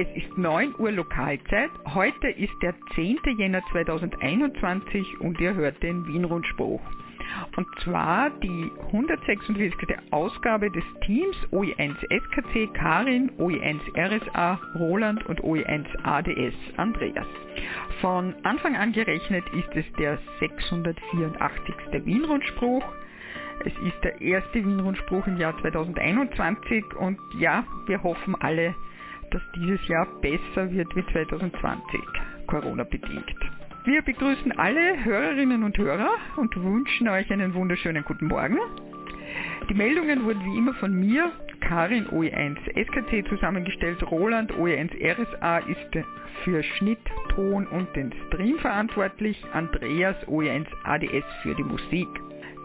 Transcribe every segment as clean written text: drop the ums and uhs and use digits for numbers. Es ist 9 Uhr Lokalzeit, heute ist der 10. Jänner 2021 und ihr hört den Wienrundspruch. Und zwar die 146. Ausgabe des Teams OE1SKC Karin, OE1RSA Roland und OE1ADS Andreas. Von Anfang an gerechnet ist es der 684. Wienrundspruch. Es ist der erste Wienrundspruch im Jahr 2021 und ja, wir hoffen alle, dass dieses Jahr besser wird wie 2020, Corona-bedingt. Wir begrüßen alle Hörerinnen und Hörer und wünschen euch einen wunderschönen guten Morgen. Die Meldungen wurden wie immer von mir, Karin OE1SKC, zusammengestellt. Roland OE1RSA ist für Schnitt, Ton und den Stream verantwortlich. Andreas OE1ADS für die Musik.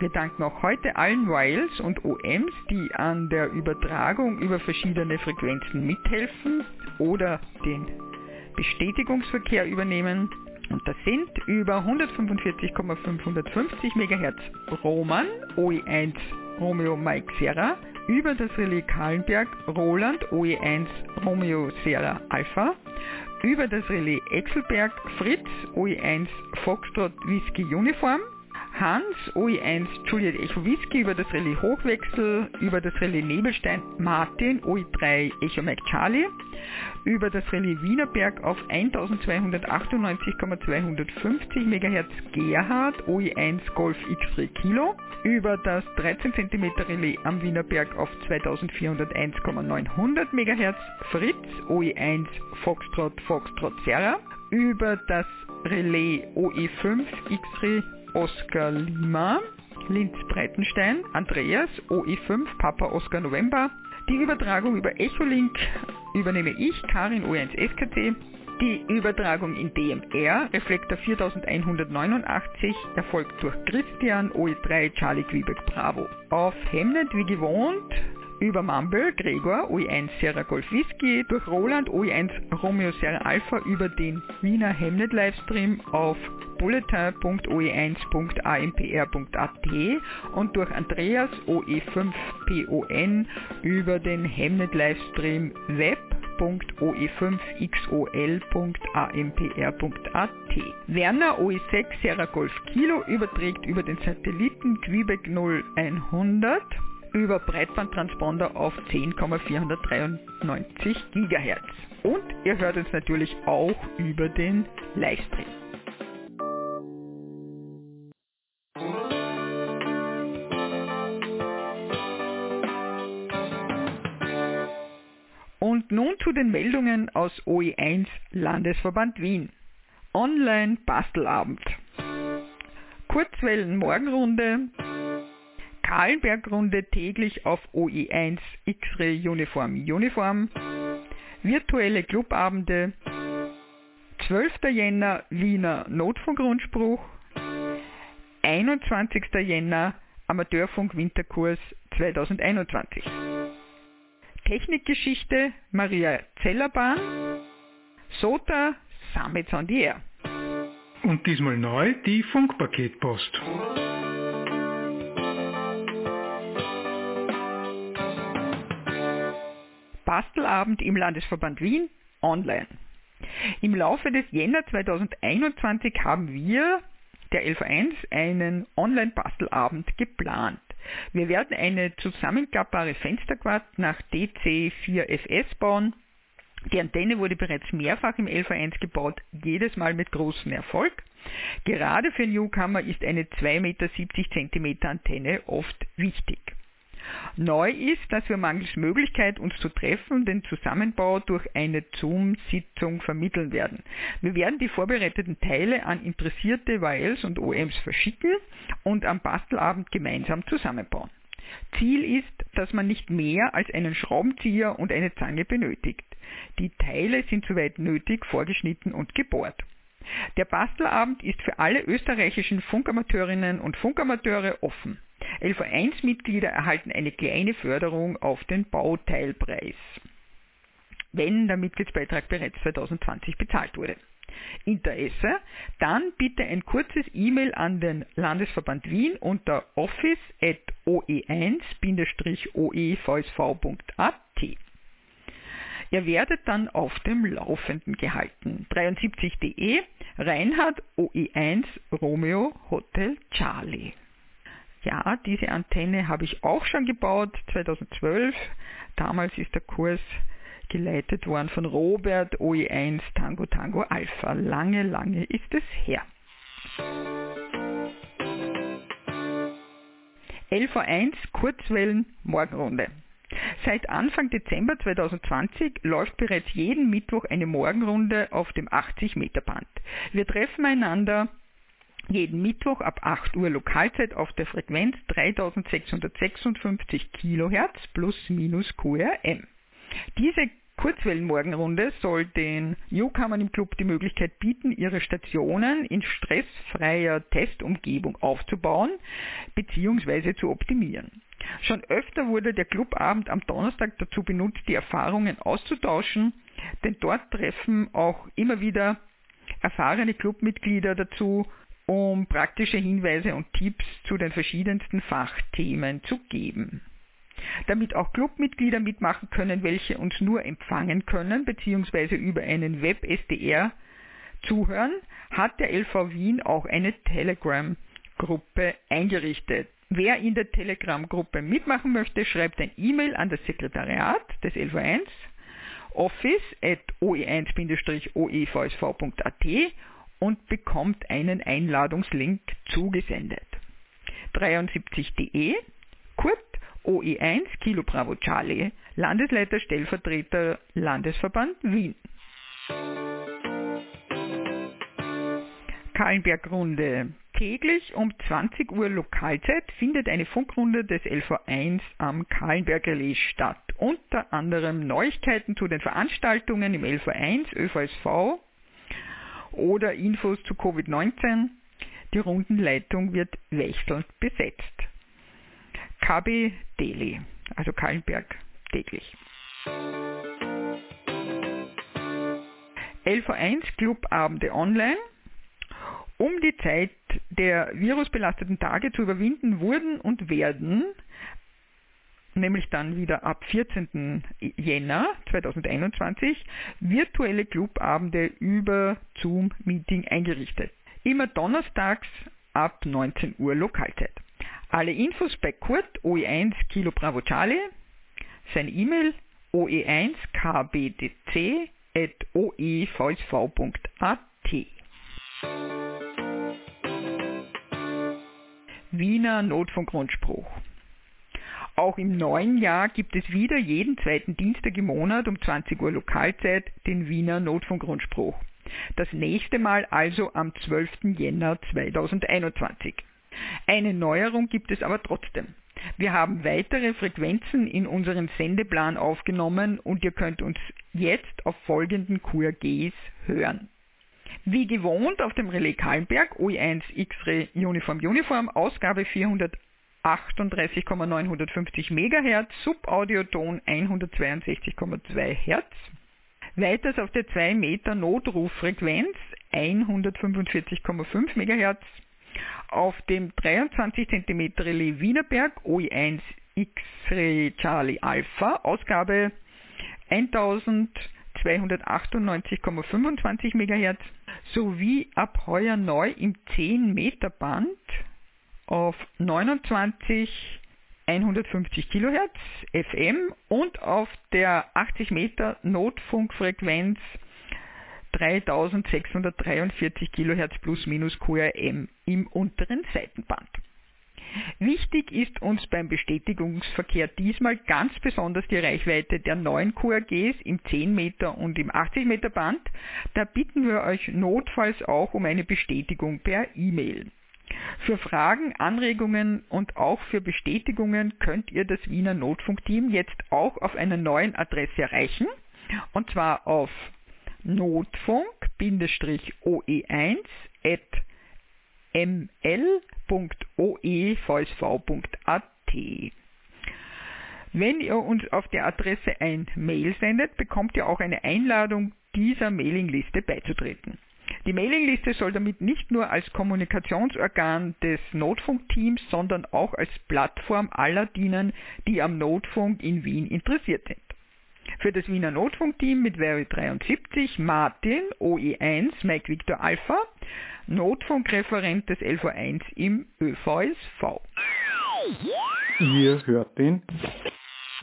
Wir danken auch heute allen Wiles und OMs, die an der Übertragung über verschiedene Frequenzen mithelfen oder den Bestätigungsverkehr übernehmen. Und das sind über 145,550 MHz Roman, OE1 Romeo Mike Serra, über das Relais Kahlenberg Roland, OE1 Romeo Serra Alpha, über das Relais Exelberg Fritz, OE1 Foxtrot Whisky Uniform, Hans, OE1 Juliet Echo Whisky über das Relais Hochwechsel, über das Relais Nebelstein Martin, OE3 Echo Mike Charlie, über das Relais Wienerberg auf 1298,250 MHz Gerhard, OE1 Golf X-ray Kilo, über das 13 cm Relais am Wienerberg auf 2401,900 MHz Fritz, OE1 Foxtrot Foxtrot Serra, über das Relais OE5 X-ray Oscar Lima, Linz-Breitenstein, Andreas, OE5 Papa Oscar November. Die Übertragung über Echolink übernehme ich, Karin OE1SKC. Die Übertragung in DMR, Reflektor 4189, erfolgt durch Christian, OE3 Charlie Quebec Bravo. Auf Hamnet wie gewohnt über Mumble, Gregor, OE1 Serra Golf Whisky, durch Roland, OE1 Romeo Serra Alpha über den Wiener Hamnet Livestream auf bulletin.oe1.ampr.at und durch Andreas, OE5pon über den Hamnet Livestream web.oe5xol.ampr.at. Werner OE6 Serra Golf Kilo überträgt über den Satelliten Quebec 0100 über Breitbandtransponder auf 10,493 GHz. Und ihr hört uns natürlich auch über den Livestream. Und nun zu den Meldungen aus OE1 Landesverband Wien. Online Bastelabend. Kurzwellen Morgenrunde. Kahlenbergrunde täglich auf OE1 X-Ray Uniform. Virtuelle Clubabende. 12. Jänner Wiener Notfunkrundspruch. 21. Jänner Amateurfunk Winterkurs 2021. Technikgeschichte Mariazellerbahn. SOTA Summits on the Air. Und diesmal neu die Funkpaketpost. Bastelabend im Landesverband Wien online. Im Laufe des Jänner 2021 haben wir, der LV1, einen Online-Bastelabend geplant. Wir werden eine zusammenklappbare Fensterquad nach DC4FS bauen. Die Antenne wurde bereits mehrfach im LV1 gebaut, jedes Mal mit großem Erfolg. Gerade für Newcomer ist eine 2,70 Meter Antenne oft wichtig. Neu ist, dass wir mangels Möglichkeit, uns zu treffen, den Zusammenbau durch eine Zoom-Sitzung vermitteln werden. Wir werden die vorbereiteten Teile an interessierte Wiles und OMs verschicken und am Bastelabend gemeinsam zusammenbauen. Ziel ist, dass man nicht mehr als einen Schraubenzieher und eine Zange benötigt. Die Teile sind soweit nötig vorgeschnitten und gebohrt. Der Bastelabend ist für alle österreichischen Funkamateurinnen und Funkamateure offen. LV1-Mitglieder erhalten eine kleine Förderung auf den Bauteilpreis, wenn der Mitgliedsbeitrag bereits 2020 bezahlt wurde. Interesse? Dann bitte ein kurzes E-Mail an den Landesverband Wien unter office@oe1-oe5xol.ampr.at. Ihr werdet dann auf dem Laufenden gehalten. 73.de Reinhard OE1 Romeo Hotel Charlie. Ja, diese Antenne habe ich auch schon gebaut, 2012. Damals ist der Kurs geleitet worden von Robert, OE1 Tango Tango Alpha. Lange, lange ist es her. LV1 Kurzwellen Morgenrunde. Seit Anfang Dezember 2020 läuft bereits jeden Mittwoch eine Morgenrunde auf dem 80-Meter-Band. Wir treffen einander jeden Mittwoch ab 8 Uhr Lokalzeit auf der Frequenz 3656 kHz plus minus QRM. Diese Kurzwellenmorgenrunde soll den Newcomern im Club die Möglichkeit bieten, ihre Stationen in stressfreier Testumgebung aufzubauen bzw. zu optimieren. Schon öfter wurde der Clubabend am Donnerstag dazu benutzt, die Erfahrungen auszutauschen, denn dort treffen auch immer wieder erfahrene Clubmitglieder dazu, um praktische Hinweise und Tipps zu den verschiedensten Fachthemen zu geben. Damit auch Clubmitglieder mitmachen können, welche uns nur empfangen können bzw. über einen Web-SDR zuhören, hat der LV Wien auch eine Telegram-Gruppe eingerichtet. Wer in der Telegram-Gruppe mitmachen möchte, schreibt ein E-Mail an das Sekretariat des LV1 office@oe1-oevsv.at und bekommt einen Einladungslink zugesendet. 73.de Kurt OE1 Kilo Bravo Charlie, Landesleiter Stellvertreter Landesverband Wien. Kahlenbergrunde. Täglich um 20 Uhr Lokalzeit findet eine Funkrunde des LV1 am Kahlenberg-Relais statt. Unter anderem Neuigkeiten zu den Veranstaltungen im LV1, ÖVSV oder Infos zu Covid-19. Die Rundenleitung wird wechselnd besetzt. KB Deli, also Kahlenberg täglich. LV1 Clubabende online. Um die Zeit der virusbelasteten Tage zu überwinden, wurden und werden, nämlich dann wieder ab 14. Jänner 2021, virtuelle Clubabende über Zoom-Meeting eingerichtet. Immer donnerstags ab 19 Uhr Lokalzeit. Alle Infos bei Kurt OE1 Kilo Bravo Charlie, sein E-Mail oe1kbdc@oevsv.at. Wiener Notfunkrundspruch. Auch im neuen Jahr gibt es wieder jeden zweiten Dienstag im Monat um 20 Uhr Lokalzeit den Wiener Notfunkrundspruch. Das nächste Mal also am 12. Jänner 2021. Eine Neuerung gibt es aber trotzdem. Wir haben weitere Frequenzen in unseren Sendeplan aufgenommen und ihr könnt uns jetzt auf folgenden QRGs hören. Wie gewohnt auf dem Relais Kahlenberg, OE1 X-ray Uniform, Ausgabe 438,950 MHz, Subaudioton 162,2 Hz. Weiters auf der 2 Meter Notruffrequenz 145,5 MHz. Auf dem 23 cm Relais Wienerberg OE1 X-Ray Charlie Alpha, Ausgabe 1298,25 MHz, sowie ab heuer neu im 10 Meter Band auf 29 150 kHz FM und auf der 80 Meter Notfunkfrequenz 3643 kHz plus minus QRM im unteren Seitenband. Wichtig ist uns beim Bestätigungsverkehr diesmal ganz besonders die Reichweite der neuen QRGs im 10 Meter und im 80 Meter Band. Da bitten wir euch notfalls auch um eine Bestätigung per E-Mail. Für Fragen, Anregungen und auch für Bestätigungen könnt ihr das Wiener Notfunkteam jetzt auch auf einer neuen Adresse erreichen, und zwar auf notfunk-oe1@ml.oevsv.at. Wenn ihr uns auf der Adresse ein Mail sendet, bekommt ihr auch eine Einladung, dieser Mailingliste beizutreten. Die Mailingliste soll damit nicht nur als Kommunikationsorgan des Notfunkteams, sondern auch als Plattform aller dienen, die am Notfunk in Wien interessiert sind. Für das Wiener Notfunkteam mit Very 73 Martin OE1 Mike Victor Alpha, Notfunkreferent des LV1 im ÖVSV. Ihr hört den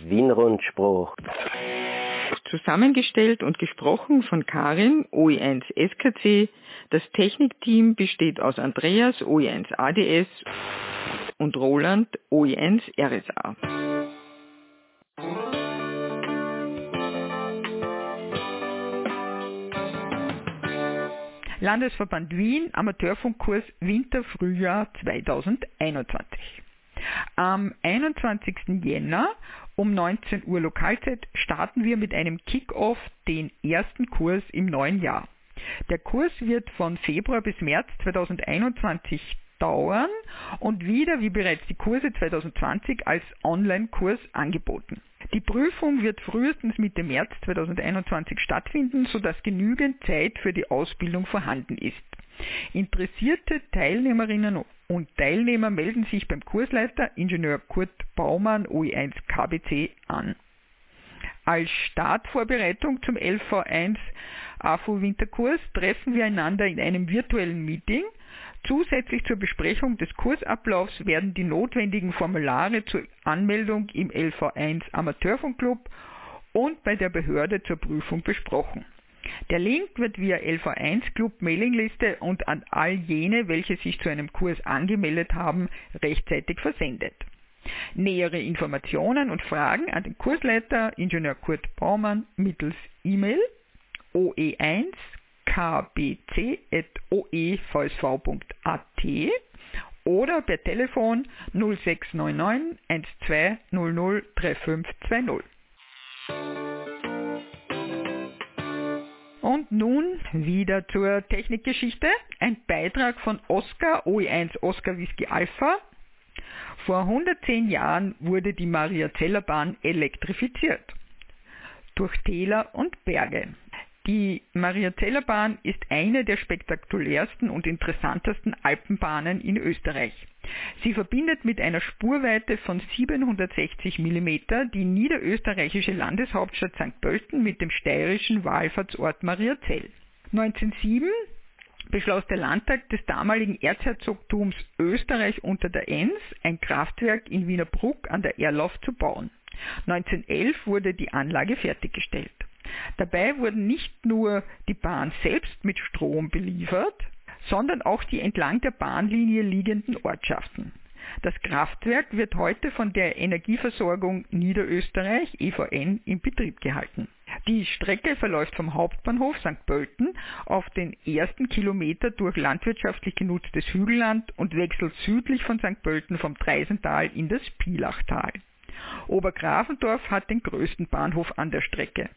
Wienrundspruch. Zusammengestellt und gesprochen von Karin, OE1SKC. Das Technikteam besteht aus Andreas, OE1ADS und Roland, OE1RSA. Landesverband Wien, Amateurfunkkurs Winter-Frühjahr 2021. Am 21. Jänner um 19 Uhr Lokalzeit starten wir mit einem Kick-Off den ersten Kurs im neuen Jahr. Der Kurs wird von Februar bis März 2021 dauern und wieder, wie bereits die Kurse 2020, als Online-Kurs angeboten. Die Prüfung wird frühestens Mitte März 2021 stattfinden, sodass genügend Zeit für die Ausbildung vorhanden ist. Interessierte Teilnehmerinnen und Teilnehmer melden sich beim Kursleiter Ingenieur Kurt Baumann OE1 KBC an. Als Startvorbereitung zum LV1 AFU-Winterkurs treffen wir einander in einem virtuellen Meeting. Zusätzlich zur Besprechung des Kursablaufs werden die notwendigen Formulare zur Anmeldung im LV1 Amateurfunkclub und bei der Behörde zur Prüfung besprochen. Der Link wird via LV1 Club Mailingliste und an all jene, welche sich zu einem Kurs angemeldet haben, rechtzeitig versendet. Nähere Informationen und Fragen an den Kursleiter Ingenieur Kurt Baumann mittels E-Mail oe1kbc@oevsv.at oder per Telefon 0699 12 00 3520. Und nun wieder zur Technikgeschichte. Ein Beitrag von Oscar, OE1 Oscar Whisky Alpha. Vor 110 Jahren wurde die Mariazellerbahn elektrifiziert. Durch Täler und Berge. Die Mariazellerbahn ist eine der spektakulärsten und interessantesten Alpenbahnen in Österreich. Sie verbindet mit einer Spurweite von 760 mm die niederösterreichische Landeshauptstadt St. Pölten mit dem steirischen Wallfahrtsort Mariazell. 1907 beschloss der Landtag des damaligen Erzherzogtums Österreich unter der Enns, ein Kraftwerk in Wienerbruck an der Erlauf zu bauen. 1911 wurde die Anlage fertiggestellt. Dabei wurden nicht nur die Bahn selbst mit Strom beliefert, sondern auch die entlang der Bahnlinie liegenden Ortschaften. Das Kraftwerk wird heute von der Energieversorgung Niederösterreich (EVN) in Betrieb gehalten. Die Strecke verläuft vom Hauptbahnhof St. Pölten auf den ersten Kilometer durch landwirtschaftlich genutztes Hügelland und wechselt südlich von St. Pölten vom Treisental in das Pilachtal. Obergrafendorf hat den größten Bahnhof an der Strecke.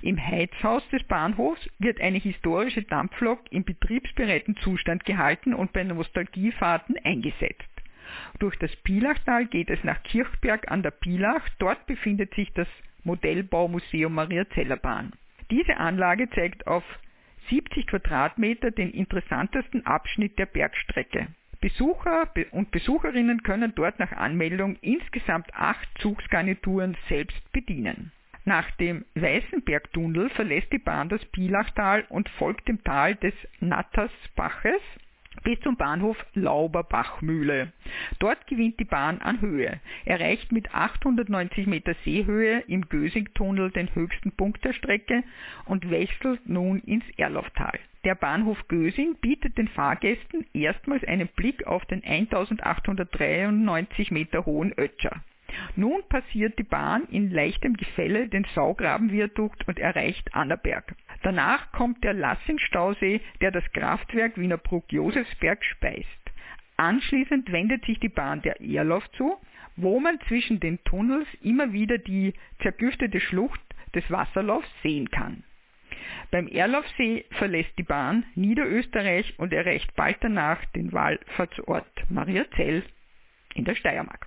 Im Heizhaus des Bahnhofs wird eine historische Dampflok im betriebsbereiten Zustand gehalten und bei Nostalgiefahrten eingesetzt. Durch das Pilachtal geht es nach Kirchberg an der Pilach. Dort befindet sich das Modellbaumuseum Mariazellerbahn. Diese Anlage zeigt auf 70 Quadratmeter den interessantesten Abschnitt der Bergstrecke. Besucher und Besucherinnen können dort nach Anmeldung insgesamt 8 Zugsgarnituren selbst bedienen. Nach dem Weißenbergtunnel verlässt die Bahn das Pilachtal und folgt dem Tal des Nattersbaches bis zum Bahnhof Lauberbachmühle. Dort gewinnt die Bahn an Höhe, erreicht mit 890 Meter Seehöhe im Gösingtunnel den höchsten Punkt der Strecke und wechselt nun ins Erlauftal. Der Bahnhof Gösing bietet den Fahrgästen erstmals einen Blick auf den 1893 Meter hohen Ötscher. Nun passiert die Bahn in leichtem Gefälle den Saugrabenviadukt und erreicht Annaberg. Danach kommt der Lassing-Stausee, der das Kraftwerk Wienerbruck-Josefsberg speist. Anschließend wendet sich die Bahn der Erlauf zu, wo man zwischen den Tunnels immer wieder die zerklüftete Schlucht des Wasserlaufs sehen kann. Beim Erlaufsee verlässt die Bahn Niederösterreich und erreicht bald danach den Wallfahrtsort Mariazell in der Steiermark.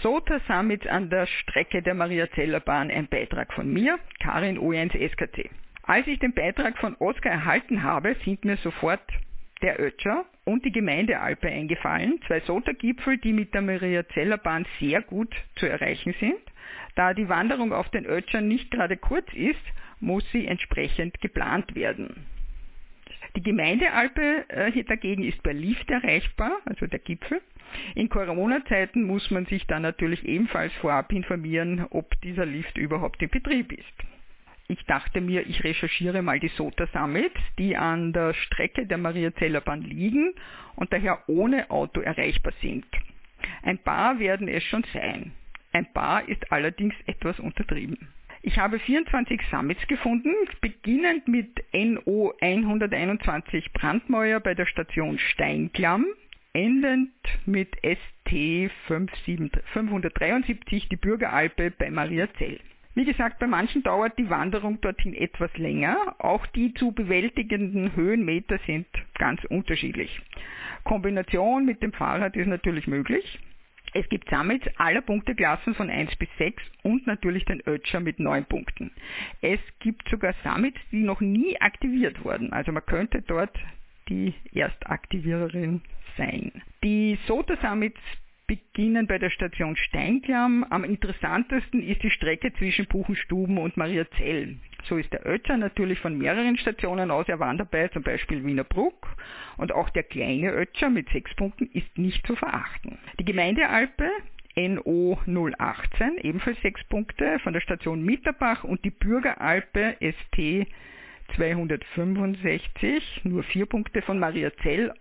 SOTA Summit an der Strecke der Mariazellerbahn, ein Beitrag von mir, Karin OE1 SKC. Als ich den Beitrag von Oskar erhalten habe, sind mir sofort der Ötscher und die Gemeindealpe eingefallen, zwei SOTA-Gipfel, die mit der Mariazellerbahn sehr gut zu erreichen sind. Da die Wanderung auf den Ötscher nicht gerade kurz ist, muss sie entsprechend geplant werden. Die Gemeindealpe dagegen ist per Lift erreichbar, also der Gipfel. In Corona-Zeiten muss man sich dann natürlich ebenfalls vorab informieren, ob dieser Lift überhaupt in Betrieb ist. Ich dachte mir, ich recherchiere mal die SOTA Summits, die an der Strecke der Mariazellerbahn liegen und daher ohne Auto erreichbar sind. Ein paar werden es schon sein. Ein paar ist allerdings etwas untertrieben. Ich habe 24 Summits gefunden, beginnend mit NO 121 Brandmauer bei der Station Steinklamm, endend mit ST 573 die Bürgeralpe bei Mariazell. Wie gesagt, bei manchen dauert die Wanderung dorthin etwas länger. Auch die zu bewältigenden Höhenmeter sind ganz unterschiedlich. Kombination mit dem Fahrrad ist natürlich möglich. Es gibt Summits aller Punkteklassen von 1 bis 6 und natürlich den Ötscher mit 9 Punkten. Es gibt sogar Summits, die noch nie aktiviert wurden. Also man könnte dort die Erstaktiviererin sein. Die SOTA-Summits beginnen bei der Station Steinklamm. Am interessantesten ist die Strecke zwischen Buchenstuben und Mariazell. So ist der Ötscher natürlich von mehreren Stationen aus erwanderbar, bei zum Beispiel Wienerbruck. Und auch der kleine Ötscher mit 6 Punkten ist nicht zu verachten. Die Gemeindealpe NO 018, ebenfalls 6 Punkte, von der Station Mitterbach, und die Bürgeralpe ST 265, nur 4 Punkte, von Mariazell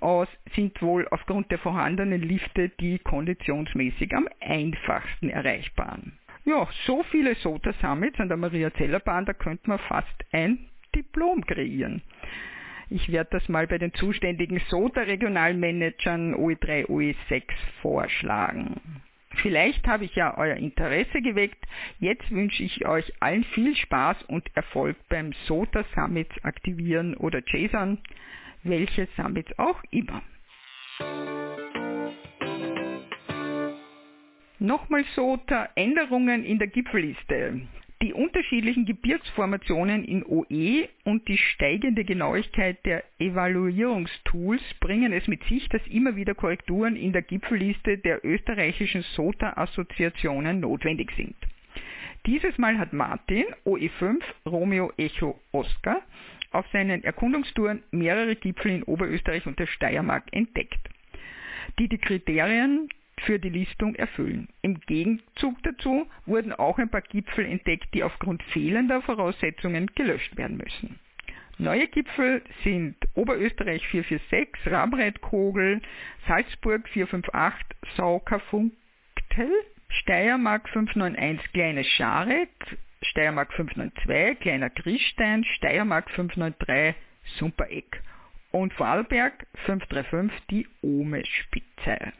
aus, sind wohl aufgrund der vorhandenen Lifte die konditionsmäßig am einfachsten erreichbar. Ja, so viele SOTA-Summits an der Mariazellerbahn, da könnte man fast ein Diplom kreieren. Ich werde das mal bei den zuständigen SOTA-Regionalmanagern OE3, OE6 vorschlagen. Vielleicht habe ich ja euer Interesse geweckt. Jetzt wünsche ich euch allen viel Spaß und Erfolg beim SOTA-Summits aktivieren oder chasern, welche Summits auch immer. Nochmal SOTA, Änderungen in der Gipfelliste. Die unterschiedlichen Gebirgsformationen in OE und die steigende Genauigkeit der Evaluierungstools bringen es mit sich, dass immer wieder Korrekturen in der Gipfelliste der österreichischen SOTA-Assoziationen notwendig sind. Dieses Mal hat Martin, OE5 Romeo Echo Oscar, auf seinen Erkundungstouren mehrere Gipfel in Oberösterreich und der Steiermark entdeckt, die Kriterien für die Listung erfüllen. Im Gegenzug dazu wurden auch ein paar Gipfel entdeckt, die aufgrund fehlender Voraussetzungen gelöscht werden müssen. Neue Gipfel sind Oberösterreich 446, Rabreitkogel, Salzburg 458, Saukerfunktel, Steiermark 591, Kleine Scharek, Steiermark 592, Kleiner Griesstein, Steiermark 593, Sumpereck und Vorarlberg 535, die Ohmespitze.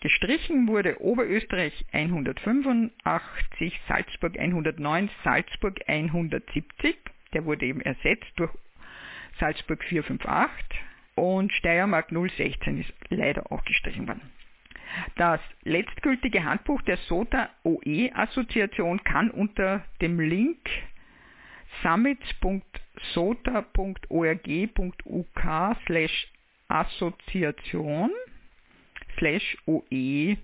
Gestrichen wurde Oberösterreich 185, Salzburg 109, Salzburg 170, der wurde eben ersetzt durch Salzburg 458, und Steiermark 016 ist leider auch gestrichen worden. Das letztgültige Handbuch der SOTA-OE-Assoziation kann unter dem Link summits.sota.org.uk/assoziation/OE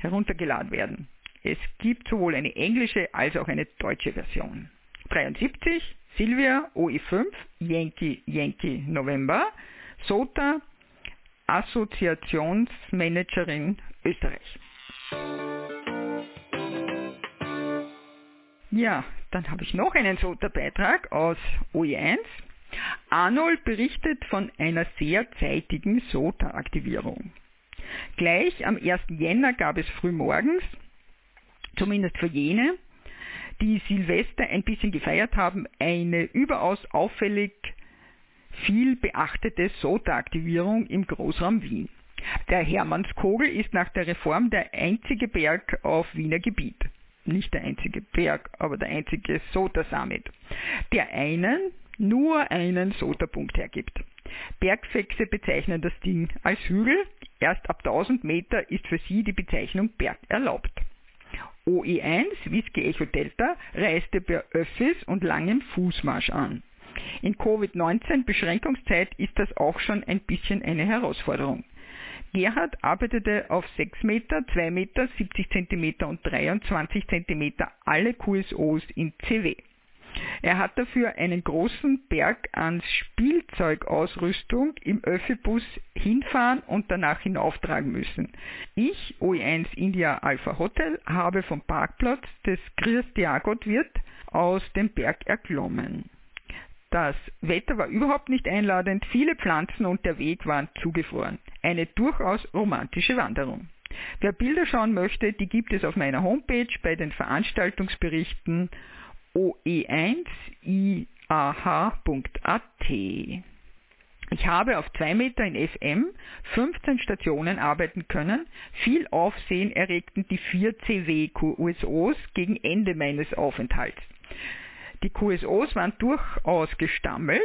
heruntergeladen werden. Es gibt sowohl eine englische als auch eine deutsche Version. 73, Silvia, OE5, Yankee, Yankee, November, SOTA, Assoziationsmanagerin Österreich. Ja, dann habe ich noch einen SOTA-Beitrag aus OE1. Arnold berichtet von einer sehr zeitigen SOTA-Aktivierung. Gleich am 1. Jänner gab es frühmorgens, zumindest für jene, die Silvester ein bisschen gefeiert haben, eine überaus auffällig viel beachtete SOTA-Aktivierung im Großraum Wien. Der Hermannskogel ist nach der Reform der einzige Berg auf Wiener Gebiet. Nicht der einzige Berg, aber der einzige SOTA-Summit, der nur einen SOTA-Punkt hergibt. Bergfechse bezeichnen das Ding als Hügel. Erst ab 1000 Meter ist für sie die Bezeichnung Berg erlaubt. OE1 Whisky Echo Delta reiste per Öffis und langem Fußmarsch an. In Covid-19-Beschränkungszeit ist das auch schon ein bisschen eine Herausforderung. Gerhard arbeitete auf 6 Meter, 2 Meter, 70 cm und 23 cm alle QSOs in CW. Er hat dafür einen großen Berg an Spielzeugausrüstung im Öffi-Bus hinfahren und danach hinauftragen müssen. Ich, OE1 India Alpha Hotel, habe vom Parkplatz des Christiagott-Wirt aus dem Berg erklommen. Das Wetter war überhaupt nicht einladend, viele Pflanzen und der Weg waren zugefroren. Eine durchaus romantische Wanderung. Wer Bilder schauen möchte, die gibt es auf meiner Homepage bei den Veranstaltungsberichten oe1iah.at. Ich habe auf 2 Meter in FM 15 Stationen arbeiten können. Viel Aufsehen erregten die 4 CW-QSOs gegen Ende meines Aufenthalts. Die QSOs waren durchaus gestammelt,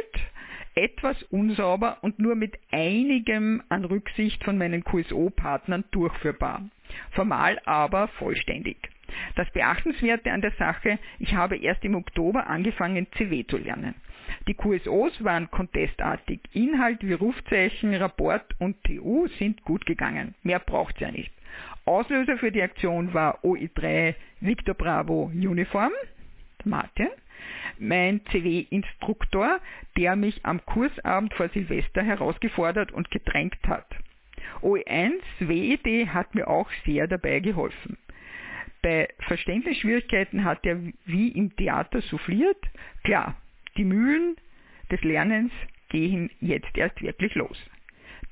etwas unsauber und nur mit einigem an Rücksicht von meinen QSO-Partnern durchführbar, formal aber vollständig. Das Beachtenswerte an der Sache, ich habe erst im Oktober angefangen, CW zu lernen. Die QSOs waren contestartig. Inhalt wie Rufzeichen, Rapport und TU sind gut gegangen. Mehr braucht's ja nicht. Auslöser für die Aktion war OE3 Victor Bravo Uniform, Martin, mein CW-Instruktor, der mich am Kursabend vor Silvester herausgefordert und gedrängt hat. OE1 WED hat mir auch sehr dabei geholfen. Bei Verständnisschwierigkeiten hat er wie im Theater souffliert. Klar, die Mühlen des Lernens gehen jetzt erst wirklich los.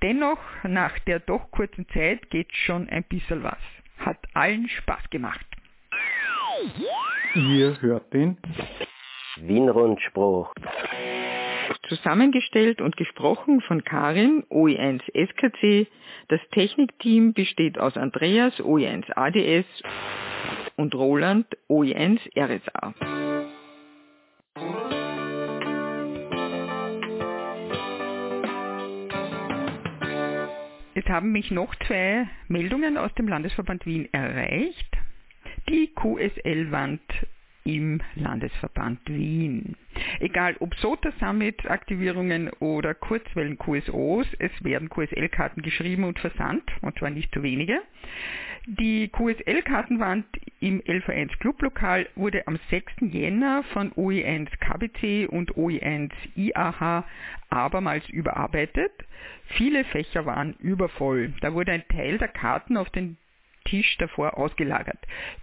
Dennoch, nach der doch kurzen Zeit geht schon ein bisschen was. Hat allen Spaß gemacht. Ihr hört den Wienrundspruch. Zusammengestellt und gesprochen von Karin, OE1SKC. Das Technikteam besteht aus Andreas, OE1ADS und Roland, OE1RSA. Es haben mich noch 2 Meldungen aus dem Landesverband Wien erreicht. Die QSL-Wand im Landesverband Wien. Egal ob SOTA-Summit-Aktivierungen oder Kurzwellen-QSOs, es werden QSL-Karten geschrieben und versandt, und zwar nicht zu wenige. Die QSL-Kartenwand im LV1 Clublokal wurde am 6. Jänner von OE1 KBC und OE1 IAH abermals überarbeitet. Viele Fächer waren übervoll. Da wurde ein Teil der Karten auf den Tisch davor ausgelagert.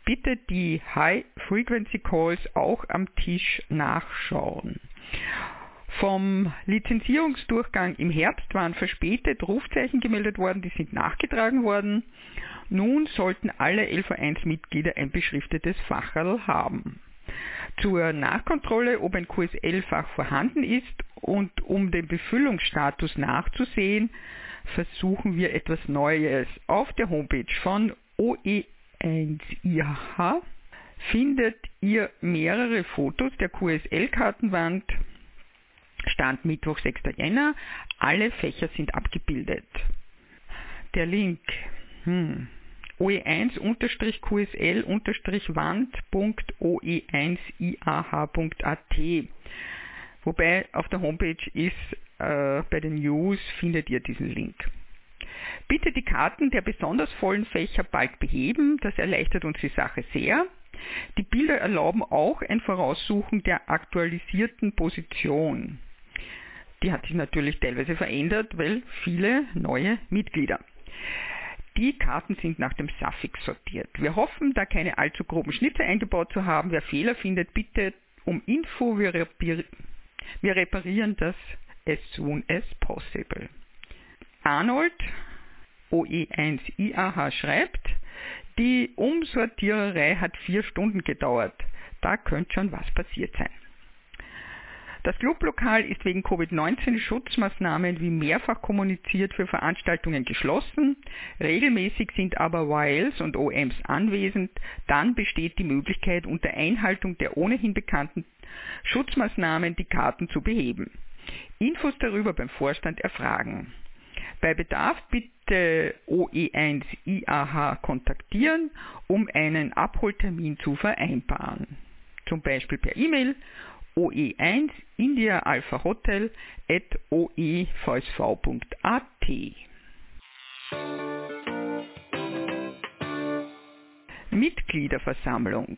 Bitte die High-Frequency-Calls auch am Tisch nachschauen. Vom Lizenzierungsdurchgang im Herbst waren verspätet Rufzeichen gemeldet worden, die sind nachgetragen worden. Nun sollten alle LV1-Mitglieder ein beschriftetes Facherl haben. Zur Nachkontrolle, ob ein QSL-Fach vorhanden ist und um den Befüllungsstatus nachzusehen, versuchen wir etwas Neues. Auf der Homepage von OE1IH findet ihr mehrere Fotos der QSL-Kartenwand, Stand Mittwoch 6. Jänner. Alle Fächer sind abgebildet. Der Link oe1-qsl-wand.oe1iah.at. Wobei auf der Homepage ist, bei den News findet ihr diesen Link. Bitte die Karten der besonders vollen Fächer bald beheben, das erleichtert uns die Sache sehr. Die Bilder erlauben auch ein Voraussuchen der aktualisierten Position. Die hat sich natürlich teilweise verändert, weil viele neue Mitglieder. Die Karten sind nach dem Suffix sortiert. Wir hoffen, da keine allzu groben Schnitzer eingebaut zu haben. Wer Fehler findet, bitte um Info. Wir reparieren das as soon as possible. Arnold, OE1IAH, schreibt, die Umsortiererei hat 4 Stunden gedauert. Da könnte schon was passiert sein. Das Clublokal ist wegen Covid-19-Schutzmaßnahmen wie mehrfach kommuniziert für Veranstaltungen geschlossen. Regelmäßig sind aber Wiles und OMs anwesend. Dann besteht die Möglichkeit, unter Einhaltung der ohnehin bekannten Schutzmaßnahmen die Karten zu beheben. Infos darüber beim Vorstand erfragen. Bei Bedarf bitte OE1IAH kontaktieren, um einen Abholtermin zu vereinbaren. Zum Beispiel per E-Mail OE1 India Alpha Hotel at OE5pon.at. Mitgliederversammlung.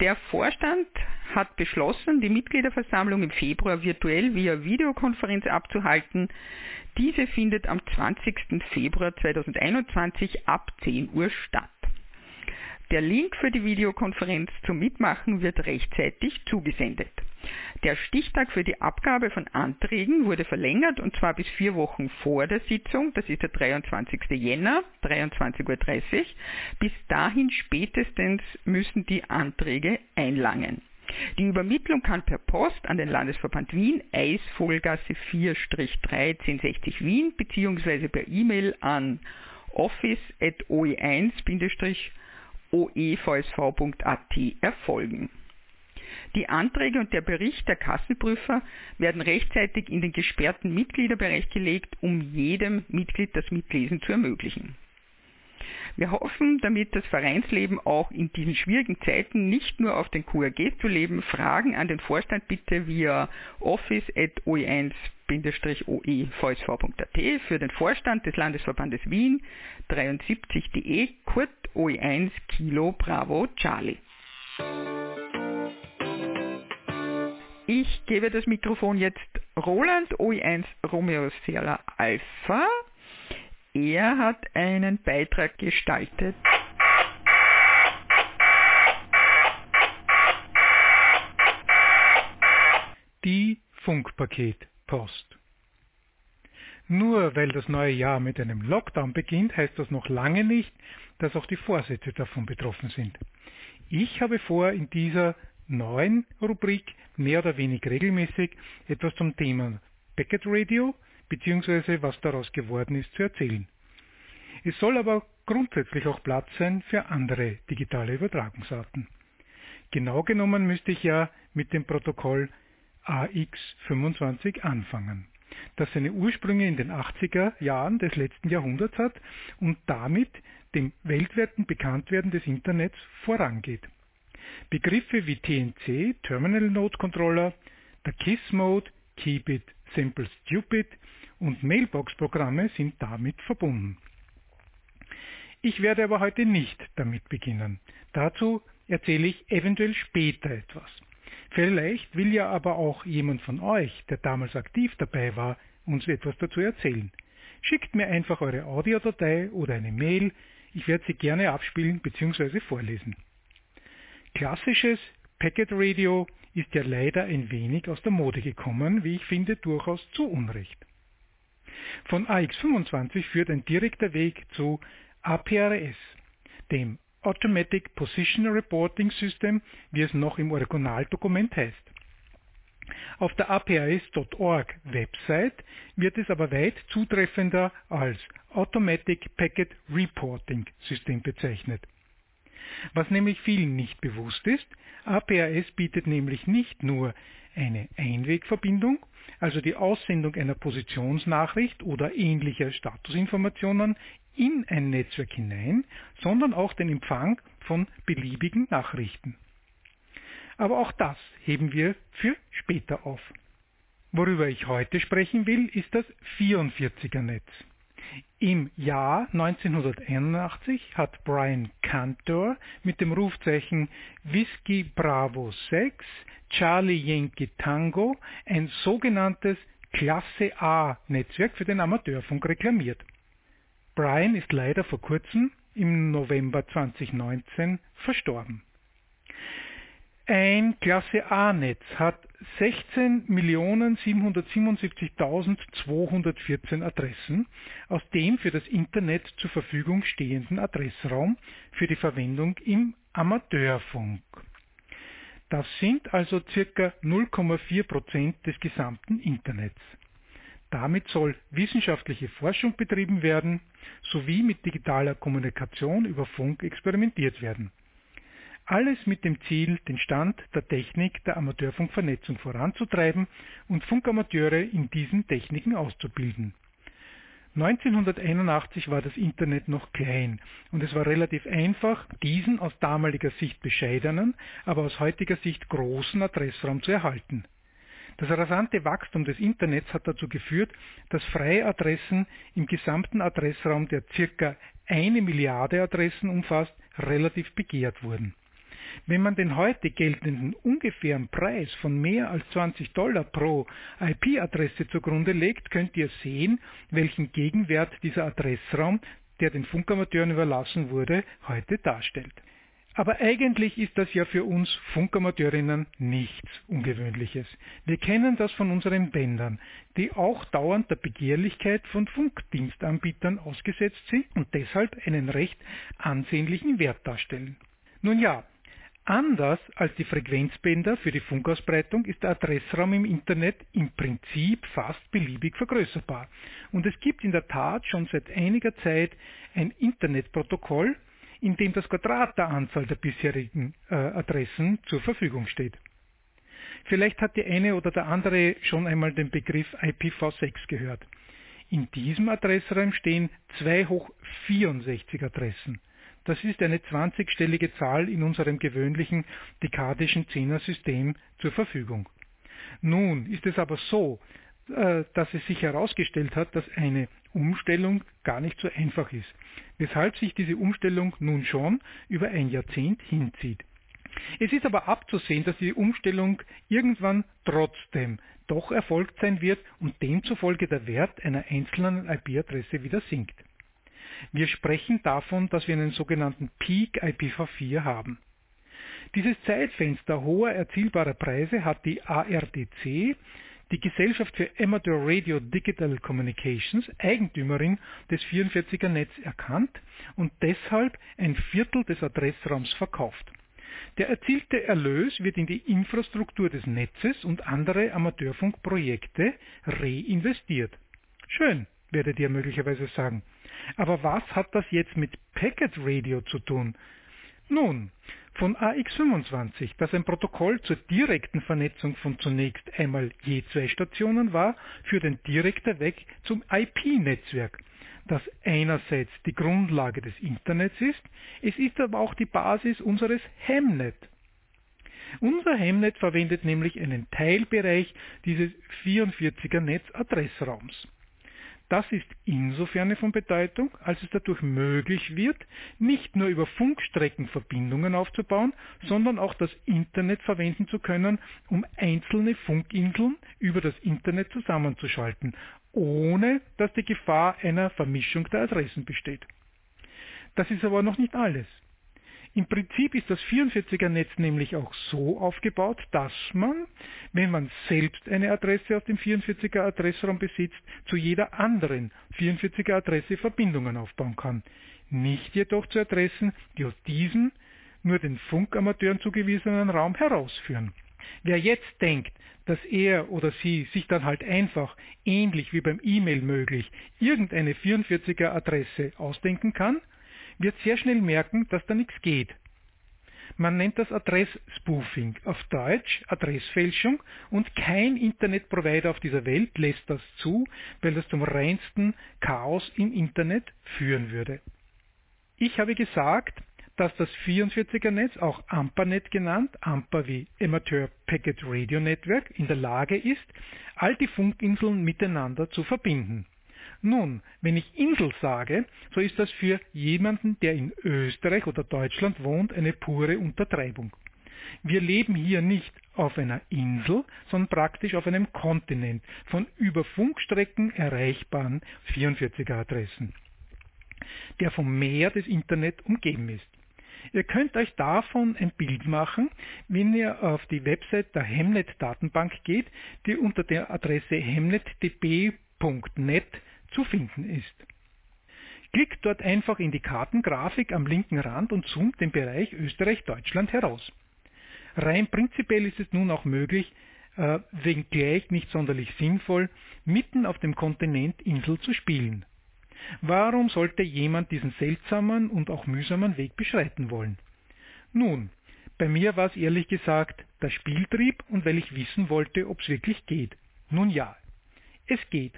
Der Vorstand hat beschlossen, die Mitgliederversammlung im Februar virtuell via Videokonferenz abzuhalten. Diese findet am 20. Februar 2021 ab 10 Uhr statt. Der Link für die Videokonferenz zum Mitmachen wird rechtzeitig zugesendet. Der Stichtag für die Abgabe von Anträgen wurde verlängert, und zwar bis 4 Wochen vor der Sitzung, das ist der 23. Jänner, 23.30 Uhr. Bis dahin spätestens müssen die Anträge einlangen. Die Übermittlung kann per Post an den Landesverband Wien, Eisvogelgasse 4-3, 1060 Wien, bzw. per E-Mail an office@oe1-oevsv.at erfolgen. Die Anträge und der Bericht der Kassenprüfer werden rechtzeitig in den gesperrten Mitgliederbereich gelegt, um jedem Mitglied das Mitlesen zu ermöglichen. Wir hoffen, damit das Vereinsleben auch in diesen schwierigen Zeiten nicht nur auf den QRGs zu leben. Fragen an den Vorstand bitte via office@oe1-oevsv.at, für den Vorstand des Landesverbandes Wien 73.de, kurz OE1 Kilo Bravo Charlie. Ich gebe das Mikrofon jetzt Roland, OE1 Romeo Serra Alpha. Er hat einen Beitrag gestaltet. Die Funkpaketpost. Nur weil das neue Jahr mit einem Lockdown beginnt, heißt das noch lange nicht, dass auch die Vorsätze davon betroffen sind. Ich habe vor, in dieser neuen Rubrik mehr oder weniger regelmäßig etwas zum Thema Packet Radio bzw. was daraus geworden ist, zu erzählen. Es soll aber grundsätzlich auch Platz sein für andere digitale Übertragungsarten. Genau genommen müsste ich ja mit dem Protokoll AX25 anfangen, das seine Ursprünge in den 80er Jahren des letzten Jahrhunderts hat und damit dem weltweiten Bekanntwerden des Internets vorangeht. Begriffe wie TNC, Terminal Node Controller, der KISS-Mode, Keep It Simple Stupid und Mailbox-Programme sind damit verbunden. Ich werde aber heute nicht damit beginnen. Dazu erzähle ich eventuell später etwas. Vielleicht will ja aber auch jemand von euch, der damals aktiv dabei war, uns etwas dazu erzählen. Schickt mir einfach eure Audiodatei oder eine Mail. Ich werde sie gerne abspielen bzw. vorlesen. Klassisches Packet Radio ist ja leider ein wenig aus der Mode gekommen, wie ich finde, durchaus zu Unrecht. Von AX25 führt ein direkter Weg zu APRS, dem Automatic Position Reporting System, wie es noch im Originaldokument heißt. Auf der APRS.org Website wird es aber weit zutreffender als Automatic Packet Reporting System bezeichnet. Was nämlich vielen nicht bewusst ist, APRS bietet nämlich nicht nur eine Einwegverbindung, also die Aussendung einer Positionsnachricht oder ähnlicher Statusinformationen in ein Netzwerk hinein, sondern auch den Empfang von beliebigen Nachrichten. Aber auch das heben wir für später auf. Worüber ich heute sprechen will, ist das 44er-Netz. Im Jahr 1981 hat Brian Cantor mit dem Rufzeichen Whisky Bravo 6 Charlie Yankee Tango ein sogenanntes Klasse A Netzwerk für den Amateurfunk reklamiert. Brian ist leider vor kurzem im November 2019 verstorben. Ein Klasse A-Netz hat 16.777.214 Adressen aus dem für das Internet zur Verfügung stehenden Adressraum für die Verwendung im Amateurfunk. Das sind also ca. 0,4% des gesamten Internets. Damit soll wissenschaftliche Forschung betrieben werden, sowie mit digitaler Kommunikation über Funk experimentiert werden. Alles mit dem Ziel, den Stand der Technik der Amateurfunkvernetzung voranzutreiben und Funkamateure in diesen Techniken auszubilden. 1981 war das Internet noch klein und es war relativ einfach, diesen aus damaliger Sicht bescheidenen, aber aus heutiger Sicht großen Adressraum zu erhalten. Das rasante Wachstum des Internets hat dazu geführt, dass freie Adressen im gesamten Adressraum, der ca. 1 Milliarde Adressen umfasst, relativ begehrt wurden. Wenn man den heute geltenden ungefähren Preis von mehr als $20 pro IP-Adresse zugrunde legt, könnt ihr sehen, welchen Gegenwert dieser Adressraum, der den Funkamateuren überlassen wurde, heute darstellt. Aber eigentlich ist das ja für uns Funkamateurinnen nichts Ungewöhnliches. Wir kennen das von unseren Bändern, die auch dauernd der Begehrlichkeit von Funkdienstanbietern ausgesetzt sind und deshalb einen recht ansehnlichen Wert darstellen. Nun ja, anders als die Frequenzbänder für die Funkausbreitung ist der Adressraum im Internet im Prinzip fast beliebig vergrößerbar. Und es gibt in der Tat schon seit einiger Zeit ein Internetprotokoll, in dem das Quadrat der Anzahl der bisherigen Adressen zur Verfügung steht. Vielleicht hat die eine oder der andere schon einmal den Begriff IPv6 gehört. In diesem Adressraum stehen 2 hoch 64 Adressen. Das ist eine 20-stellige Zahl in unserem gewöhnlichen dekadischen 10er-System zur Verfügung. Nun ist es aber so, dass es sich herausgestellt hat, dass eine Umstellung gar nicht so einfach ist, weshalb sich diese Umstellung nun schon über ein Jahrzehnt hinzieht. Es ist aber abzusehen, dass die Umstellung irgendwann trotzdem doch erfolgt sein wird und demzufolge der Wert einer einzelnen IP-Adresse wieder sinkt. Wir sprechen davon, dass wir einen sogenannten Peak IPv4 haben. Dieses Zeitfenster hoher erzielbarer Preise hat die ARDC, die Gesellschaft für Amateur Radio Digital Communications, Eigentümerin des 44er Netz erkannt und deshalb ein Viertel des Adressraums verkauft. Der erzielte Erlös wird in die Infrastruktur des Netzes und andere Amateurfunkprojekte reinvestiert. Schön, werdet ihr möglicherweise sagen. Aber was hat das jetzt mit Packet Radio zu tun? Nun, von AX25, das ein Protokoll zur direkten Vernetzung von zunächst einmal je 2 Stationen war, führt ein direkter Weg zum IP-Netzwerk, das einerseits die Grundlage des Internets ist, es ist aber auch die Basis unseres Hamnet. Unser Hamnet verwendet nämlich einen Teilbereich dieses 44er Netzadressraums. Das ist insofern von Bedeutung, als es dadurch möglich wird, nicht nur über Funkstrecken Verbindungen aufzubauen, sondern auch das Internet verwenden zu können, um einzelne Funkinseln über das Internet zusammenzuschalten, ohne dass die Gefahr einer Vermischung der Adressen besteht. Das ist aber noch nicht alles. Im Prinzip ist das 44er Netz nämlich auch so aufgebaut, dass man, wenn man selbst eine Adresse aus dem 44er Adressraum besitzt, zu jeder anderen 44er Adresse Verbindungen aufbauen kann. Nicht jedoch zu Adressen, die aus diesem, nur den Funkamateuren zugewiesenen Raum herausführen. Wer jetzt denkt, dass er oder sie sich dann halt einfach, ähnlich wie beim E-Mail möglich, irgendeine 44er Adresse ausdenken kann, wird sehr schnell merken, dass da nichts geht. Man nennt das Adress-Spoofing, auf Deutsch Adressfälschung, und kein Internetprovider auf dieser Welt lässt das zu, weil das zum reinsten Chaos im Internet führen würde. Ich habe gesagt, dass das 44er Netz, auch AMPANet genannt, AMPA wie Amateur Packet Radio Network, in der Lage ist, all die Funkinseln miteinander zu verbinden. Nun, wenn ich Insel sage, so ist das für jemanden, der in Österreich oder Deutschland wohnt, eine pure Untertreibung. Wir leben hier nicht auf einer Insel, sondern praktisch auf einem Kontinent von über Funkstrecken erreichbaren 44er Adressen, der vom Meer des Internet umgeben ist. Ihr könnt euch davon ein Bild machen, wenn ihr auf die Website der Hamnet-Datenbank geht, die unter der Adresse hamnetdb.net zu finden ist. Klickt dort einfach in die Kartengrafik am linken Rand und zoomt den Bereich Österreich-Deutschland heraus. Rein prinzipiell ist es nun auch möglich, wenngleich nicht sonderlich sinnvoll, mitten auf dem Kontinent Insel zu spielen. Warum sollte jemand diesen seltsamen und auch mühsamen Weg beschreiten wollen? Nun, bei mir war es ehrlich gesagt der Spieltrieb und weil ich wissen wollte, ob es wirklich geht. Nun ja, es geht.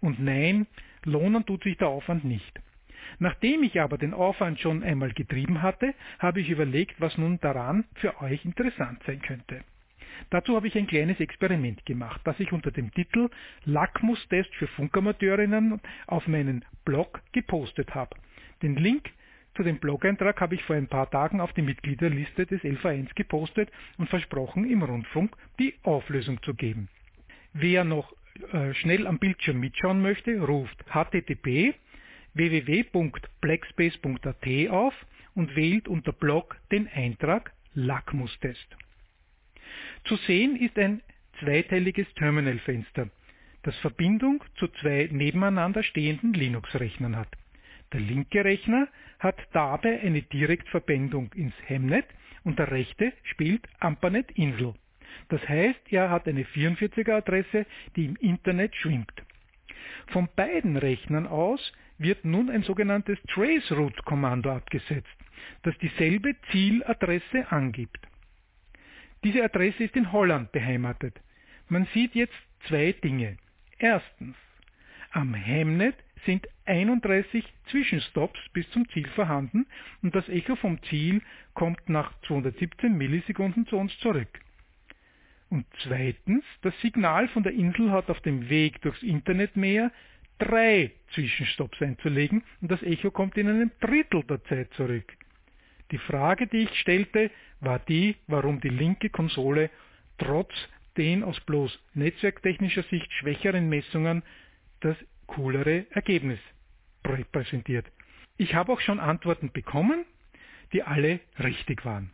Und nein, Lohnen tut sich der Aufwand nicht. Nachdem ich aber den Aufwand schon einmal getrieben hatte, habe ich überlegt, was nun daran für euch interessant sein könnte. Dazu habe ich ein kleines Experiment gemacht, das ich unter dem Titel Lackmustest für Funkamateurinnen auf meinen Blog gepostet habe. Den Link zu dem Blog-Eintrag habe ich vor ein paar Tagen auf die Mitgliederliste des LV1 gepostet und versprochen, im Rundfunk die Auflösung zu geben. Wer noch schnell am Bildschirm mitschauen möchte, ruft http://www.blackspace.at auf und wählt unter Blog den Eintrag Lackmustest. Zu sehen ist ein zweiteiliges Terminalfenster, das Verbindung zu zwei nebeneinander stehenden Linux-Rechnern hat. Der linke Rechner hat dabei eine Direktverbindung ins Hamnet und der rechte spielt AMPANET Insel. Das heißt, er hat eine 44er-Adresse, die im Internet schwimmt. Von beiden Rechnern aus wird nun ein sogenanntes Traceroute-Kommando abgesetzt, das dieselbe Zieladresse angibt. Diese Adresse ist in Holland beheimatet. Man sieht jetzt zwei Dinge. Erstens, am Hamnet sind 31 Zwischenstops bis zum Ziel vorhanden und das Echo vom Ziel kommt nach 217 Millisekunden zu uns zurück. Und zweitens, das Signal von der Insel hat auf dem Weg durchs Internetmeer 3 Zwischenstops einzulegen und das Echo kommt in einem Drittel der Zeit zurück. Die Frage, die ich stellte, war die, warum die linke Konsole trotz den aus bloß netzwerktechnischer Sicht schwächeren Messungen das coolere Ergebnis präsentiert. Ich habe auch schon Antworten bekommen, die alle richtig waren.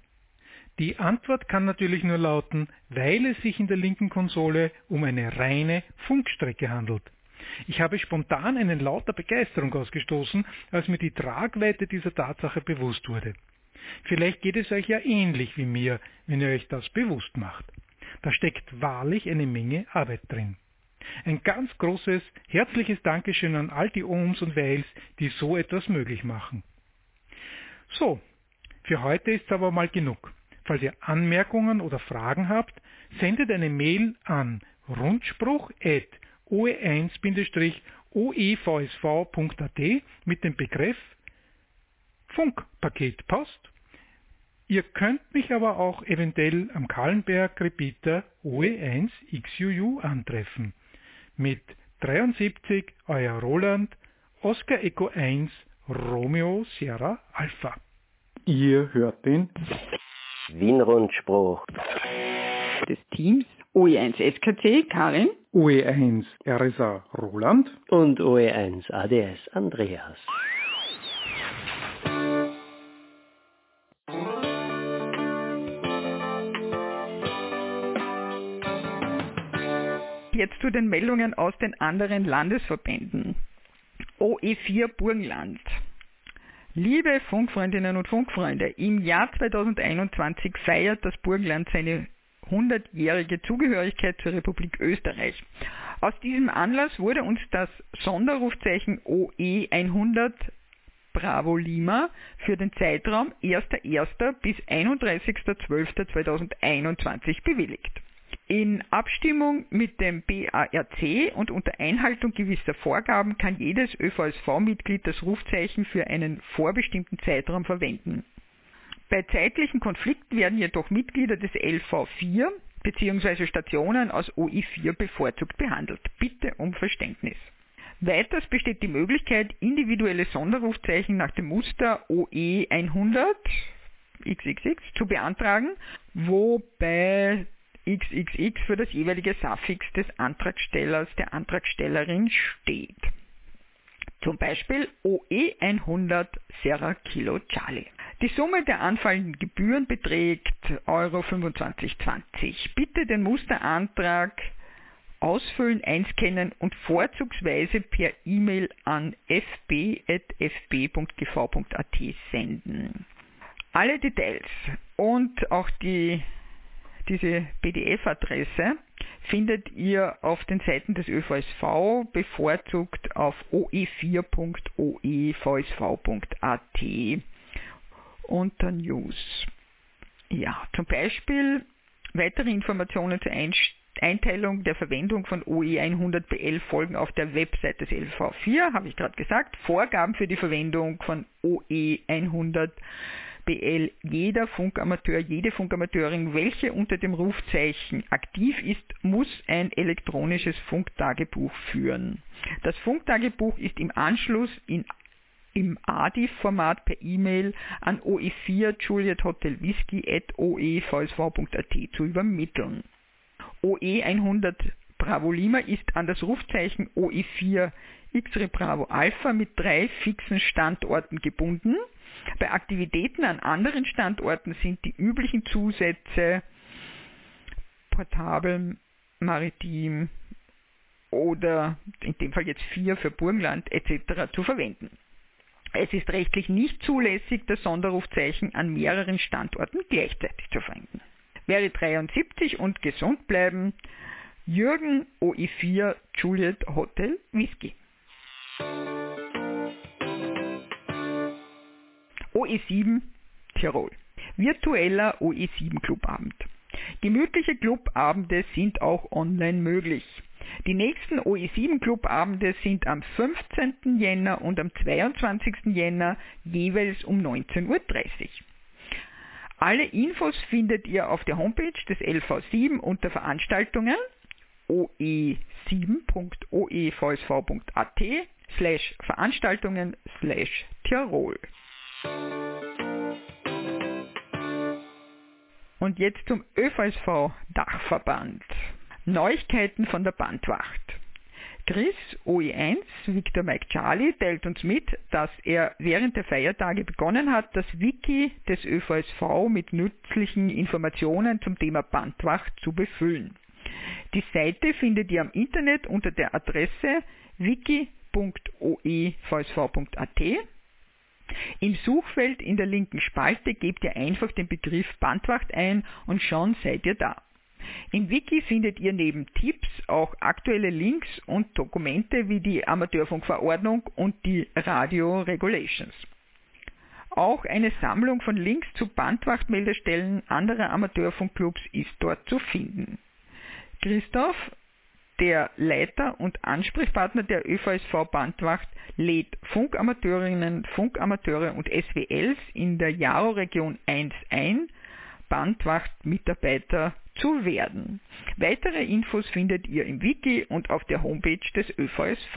Die Antwort kann natürlich nur lauten, weil es sich in der linken Konsole um eine reine Funkstrecke handelt. Ich habe spontan einen Laut der Begeisterung ausgestoßen, als mir die Tragweite dieser Tatsache bewusst wurde. Vielleicht geht es euch ja ähnlich wie mir, wenn ihr euch das bewusst macht. Da steckt wahrlich eine Menge Arbeit drin. Ein ganz großes, herzliches Dankeschön an all die Ohms und Weils, die so etwas möglich machen. So, für heute ist es aber mal genug. Falls ihr Anmerkungen oder Fragen habt, sendet eine Mail an rundspruch@oe1-oevsv.at mit dem Betreff Funkpaketpost. Ihr könnt mich aber auch eventuell am Kahlenberg-Repeater OE1XUU antreffen. Mit 73 euer Roland, Oscar Echo 1, Romeo Serra Alpha. Ihr hört den Wienrundspruch des Teams OE1SKC Karin, OE1RSA Roland und OE1ADS Andreas. Jetzt zu den Meldungen aus den anderen Landesverbänden. OE4 Burgenland. Liebe Funkfreundinnen und Funkfreunde, im Jahr 2021 feiert das Burgenland seine 100-jährige Zugehörigkeit zur Republik Österreich. Aus diesem Anlass wurde uns das Sonderrufzeichen OE100 Bravo Lima für den Zeitraum 1.1. bis 31.12.2021 bewilligt. In Abstimmung mit dem BARC und unter Einhaltung gewisser Vorgaben kann jedes ÖVSV-Mitglied das Rufzeichen für einen vorbestimmten Zeitraum verwenden. Bei zeitlichen Konflikten werden jedoch Mitglieder des LV4 bzw. Stationen aus OE4 bevorzugt behandelt. Bitte um Verständnis. Weiters besteht die Möglichkeit, individuelle Sonderrufzeichen nach dem Muster OE100 XXX zu beantragen, wobei XXX für das jeweilige Suffix des Antragstellers, der Antragstellerin steht. Zum Beispiel OE100 Serra Kilo Charlie. Die Summe der anfallenden Gebühren beträgt €25,20. Bitte den Musterantrag ausfüllen, einscannen und vorzugsweise per E-Mail an fb@fb.gv.at senden. Alle Details und auch diese PDF-Adresse findet ihr auf den Seiten des ÖVSV, bevorzugt auf oe4.oevsv.at unter News. Ja, zum Beispiel weitere Informationen zur Einstellung Einteilung der Verwendung von OE100 BL folgen auf der Website des LV4, habe ich gerade gesagt. Vorgaben für die Verwendung von OE100 BL. Jeder Funkamateur, jede Funkamateurin, welche unter dem Rufzeichen aktiv ist, muss ein elektronisches Funktagebuch führen. Das Funktagebuch ist im Anschluss im ADIF-Format per E-Mail an OE4 Juliet Hotel Whisky @oevsv.at zu übermitteln. OE100 Bravo Lima ist an das Rufzeichen OE4 X-ray Bravo Alpha mit 3 fixen Standorten gebunden. Bei Aktivitäten an anderen Standorten sind die üblichen Zusätze portabel, maritim oder in dem Fall jetzt 4 für Burgenland etc. zu verwenden. Es ist rechtlich nicht zulässig, das Sonderrufzeichen an mehreren Standorten gleichzeitig zu verwenden. Wäre 73 und gesund bleiben, Jürgen OE4 Juliet Hotel Whisky. OE7 Tirol. Virtueller OE7 Clubabend. Gemütliche Clubabende sind auch online möglich. Die nächsten OE7 Clubabende sind am 15. Jänner und am 22. Jänner jeweils um 19.30 Uhr. Alle Infos findet ihr auf der Homepage des LV7 unter Veranstaltungen oe7.oevsv.at/Veranstaltungen/Tirol. Und jetzt zum ÖVSV-Dachverband. Neuigkeiten von der Bandwacht. Chris OE1 Victor Mike Charlie teilt uns mit, dass er während der Feiertage begonnen hat, das Wiki des ÖVSV mit nützlichen Informationen zum Thema Bandwacht zu befüllen. Die Seite findet ihr am Internet unter der Adresse wiki.oevsv.at. Im Suchfeld in der linken Spalte gebt ihr einfach den Begriff Bandwacht ein und schon seid ihr da. Im Wiki findet ihr neben Tipps auch aktuelle Links und Dokumente wie die Amateurfunkverordnung und die Radio Regulations. Auch eine Sammlung von Links zu Bandwachtmeldestellen anderer Amateurfunkclubs ist dort zu finden. Christoph, der Leiter und Ansprechpartner der ÖVSV-Bandwacht, lädt Funkamateurinnen, Funkamateure und SWLs in der Jaro-Region 1 ein, Bandwachtmitarbeiter zu werden. Weitere Infos findet ihr im Wiki und auf der Homepage des ÖVSV.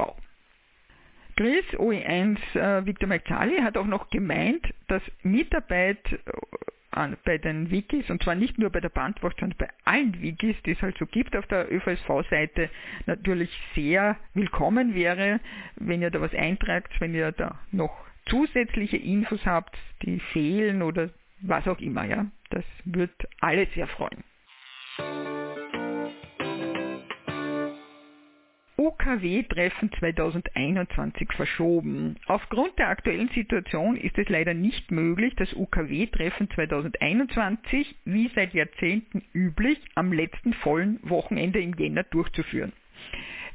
Chris OE1 Victor Mike Charlie hat auch noch gemeint, dass Mitarbeit bei den Wikis, und zwar nicht nur bei der Bandwacht, sondern bei allen Wikis, die es halt so gibt auf der ÖVSV-Seite, natürlich sehr willkommen wäre, wenn ihr da was eintragt, wenn ihr da noch zusätzliche Infos habt, die fehlen oder was auch immer. Ja, das wird alle sehr freuen. OKW-Treffen 2021 verschoben. Aufgrund der aktuellen Situation ist es leider nicht möglich, das OKW-Treffen 2021, wie seit Jahrzehnten üblich, am letzten vollen Wochenende im Jänner durchzuführen.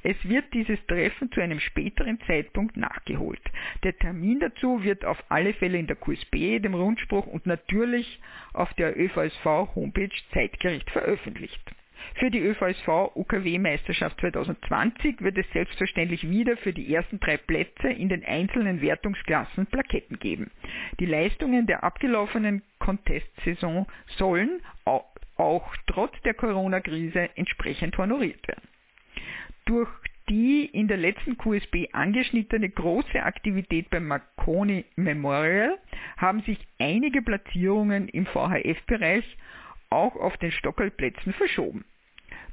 Es wird dieses Treffen zu einem späteren Zeitpunkt nachgeholt. Der Termin dazu wird auf alle Fälle in der QSB, dem Rundspruch und natürlich auf der ÖVSV-Homepage zeitgerecht veröffentlicht. Für die ÖVSV-UKW-Meisterschaft 2020 wird es selbstverständlich wieder für die ersten 3 Plätze in den einzelnen Wertungsklassen Plaketten geben. Die Leistungen der abgelaufenen Contest-Saison sollen auch trotz der Corona-Krise entsprechend honoriert werden. Durch die in der letzten QSB angeschnittene große Aktivität beim Marconi Memorial haben sich einige Platzierungen im VHF-Bereich auch auf den Stockerlplätzen verschoben.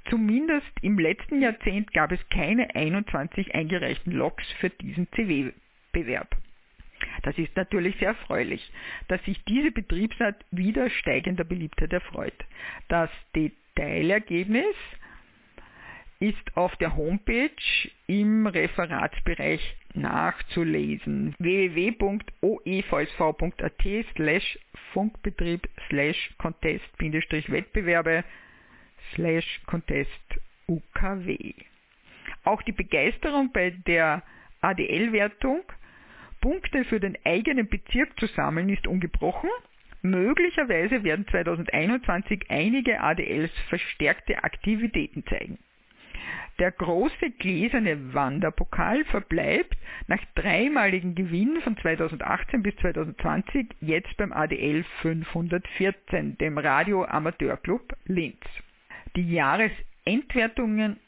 Zumindest im letzten Jahrzehnt gab es keine 21 eingereichten Loks für diesen CW-Bewerb. Das ist natürlich sehr erfreulich, dass sich diese Betriebsart wieder steigender Beliebtheit erfreut. Das Detailergebnis ist auf der Homepage im Referatsbereich nachzulesen. www.oevsv.at/funkbetrieb/contest-wettbewerbe/contest-ukw. Auch die Begeisterung bei der ADL-Wertung, Punkte für den eigenen Bezirk zu sammeln, ist ungebrochen. Möglicherweise werden 2021 einige ADLs verstärkte Aktivitäten zeigen. Der große gläserne Wanderpokal verbleibt nach dreimaligem Gewinn von 2018 bis 2020 jetzt beim ADL 514, dem Radio Amateurclub Linz. Die Jahresendwertungen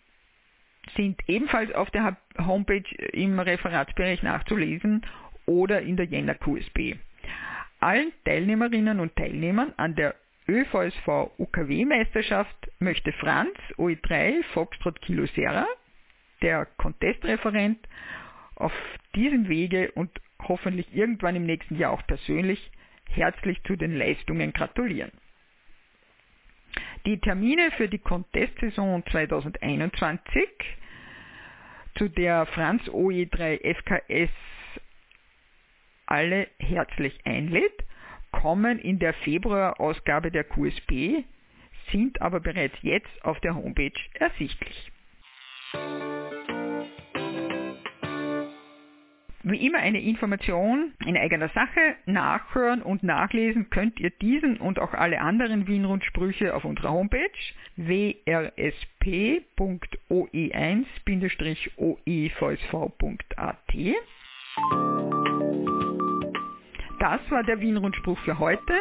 sind ebenfalls auf der Homepage im Referatsbereich nachzulesen oder in der Jänner QSB. Allen Teilnehmerinnen und Teilnehmern an der ÖVSV UKW-Meisterschaft möchte Franz OE3 Foxtrot Kilo Serra, der Contestreferent, auf diesem Wege und hoffentlich irgendwann im nächsten Jahr auch persönlich herzlich zu den Leistungen gratulieren. Die Termine für die Contest-Saison 2021, zu der Franz OE3 FKS alle herzlich einlädt, kommen in der Februarausgabe der QSB, sind aber bereits jetzt auf der Homepage ersichtlich. Wie immer eine Information in eigener Sache, nachhören und nachlesen könnt ihr diesen und auch alle anderen Wienrundsprüche auf unserer Homepage wrsp.oe1-oevsv.at. Das war der Wienrundspruch für heute.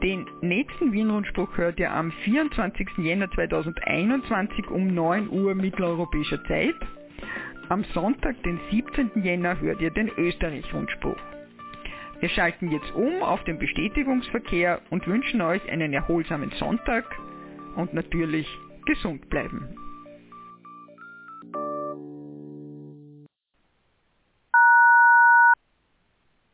Den nächsten Wienrundspruch hört ihr am 24. Jänner 2021 um 9 Uhr mitteleuropäischer Zeit. Am Sonntag, den 17. Jänner, hört ihr den Österreich-Rundspruch. Wir schalten jetzt um auf den Bestätigungsverkehr und wünschen euch einen erholsamen Sonntag und natürlich gesund bleiben.